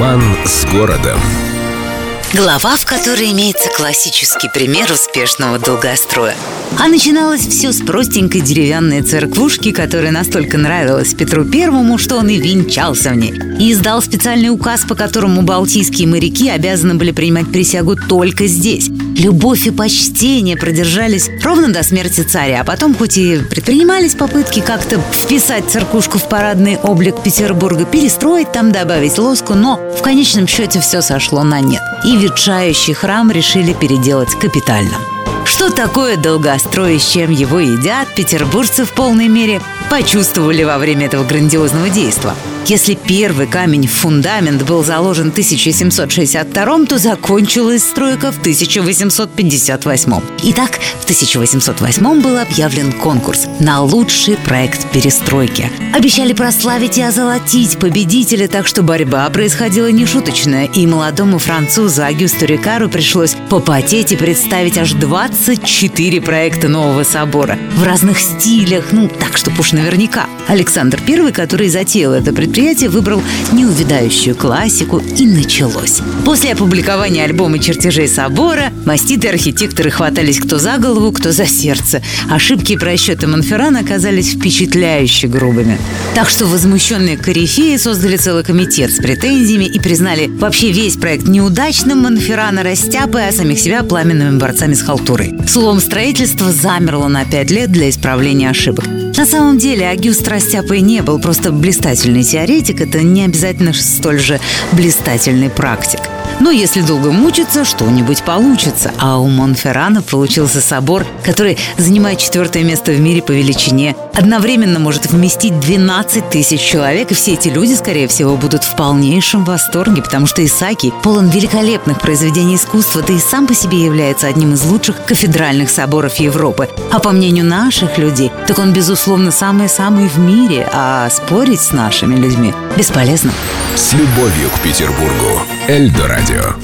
Роман с городом. Глава, в которой имеется классический пример успешного долгостроя. А начиналось все с простенькой деревянной церквушки, которая настолько нравилась Петру Первому, что он и венчался в ней. И издал специальный указ, по которому балтийские моряки обязаны были принимать присягу только здесь. Любовь и почтение продержались ровно до смерти царя, а потом хоть и предпринимались попытки как-то вписать церквушку в парадный облик Петербурга, перестроить там, добавить лоску, но в конечном счете все сошло на нет. И ветшающий храм решили переделать капитально. Что такое долгострой и с чем его едят, петербуржцы в полной мере почувствовали во время этого грандиозного действа. Если первый камень в фундамент был заложен в 1762, то закончилась стройка в 1858. Итак, в 1808 был объявлен конкурс на лучший проект перестройки. Обещали прославить и озолотить победителя, так что борьба происходила нешуточная, и молодому французу Огюсту Рикару пришлось попотеть и представить аж 24 проекта нового собора в разных стилях, так чтоб уж наверняка. Александр I, который затеял это предприятие, выбрал неувядающую классику, и началось. После опубликования альбома чертежей собора маститы архитекторы хватались кто за голову, кто за сердце. Ошибки и просчеты Монферрана оказались впечатляюще грубыми. Так что возмущенные корифеи создали целый комитет с претензиями и признали вообще весь проект неудачным, Монферрана растяпая, а самих себя пламенными борцами с халтурой. Словом, строительство замерло на 5 лет для исправления ошибок. На самом деле Огюст растяпой не был, просто блистательный теоретик — это не обязательно столь же блистательный практик. Но если долго мучиться, что-нибудь получится. А у Монферрана получился собор, который занимает 4-е место в мире по величине. Одновременно может вместить 12 тысяч человек. И все эти люди, скорее всего, будут в полнейшем восторге, потому что Исаакий полон великолепных произведений искусства, да и сам по себе является одним из лучших кафедральных соборов Европы. А по мнению наших людей, так он, безусловно, самый-самый в мире. А спорить с нашими людьми бесполезно. С любовью к Петербургу. Эльдо радио.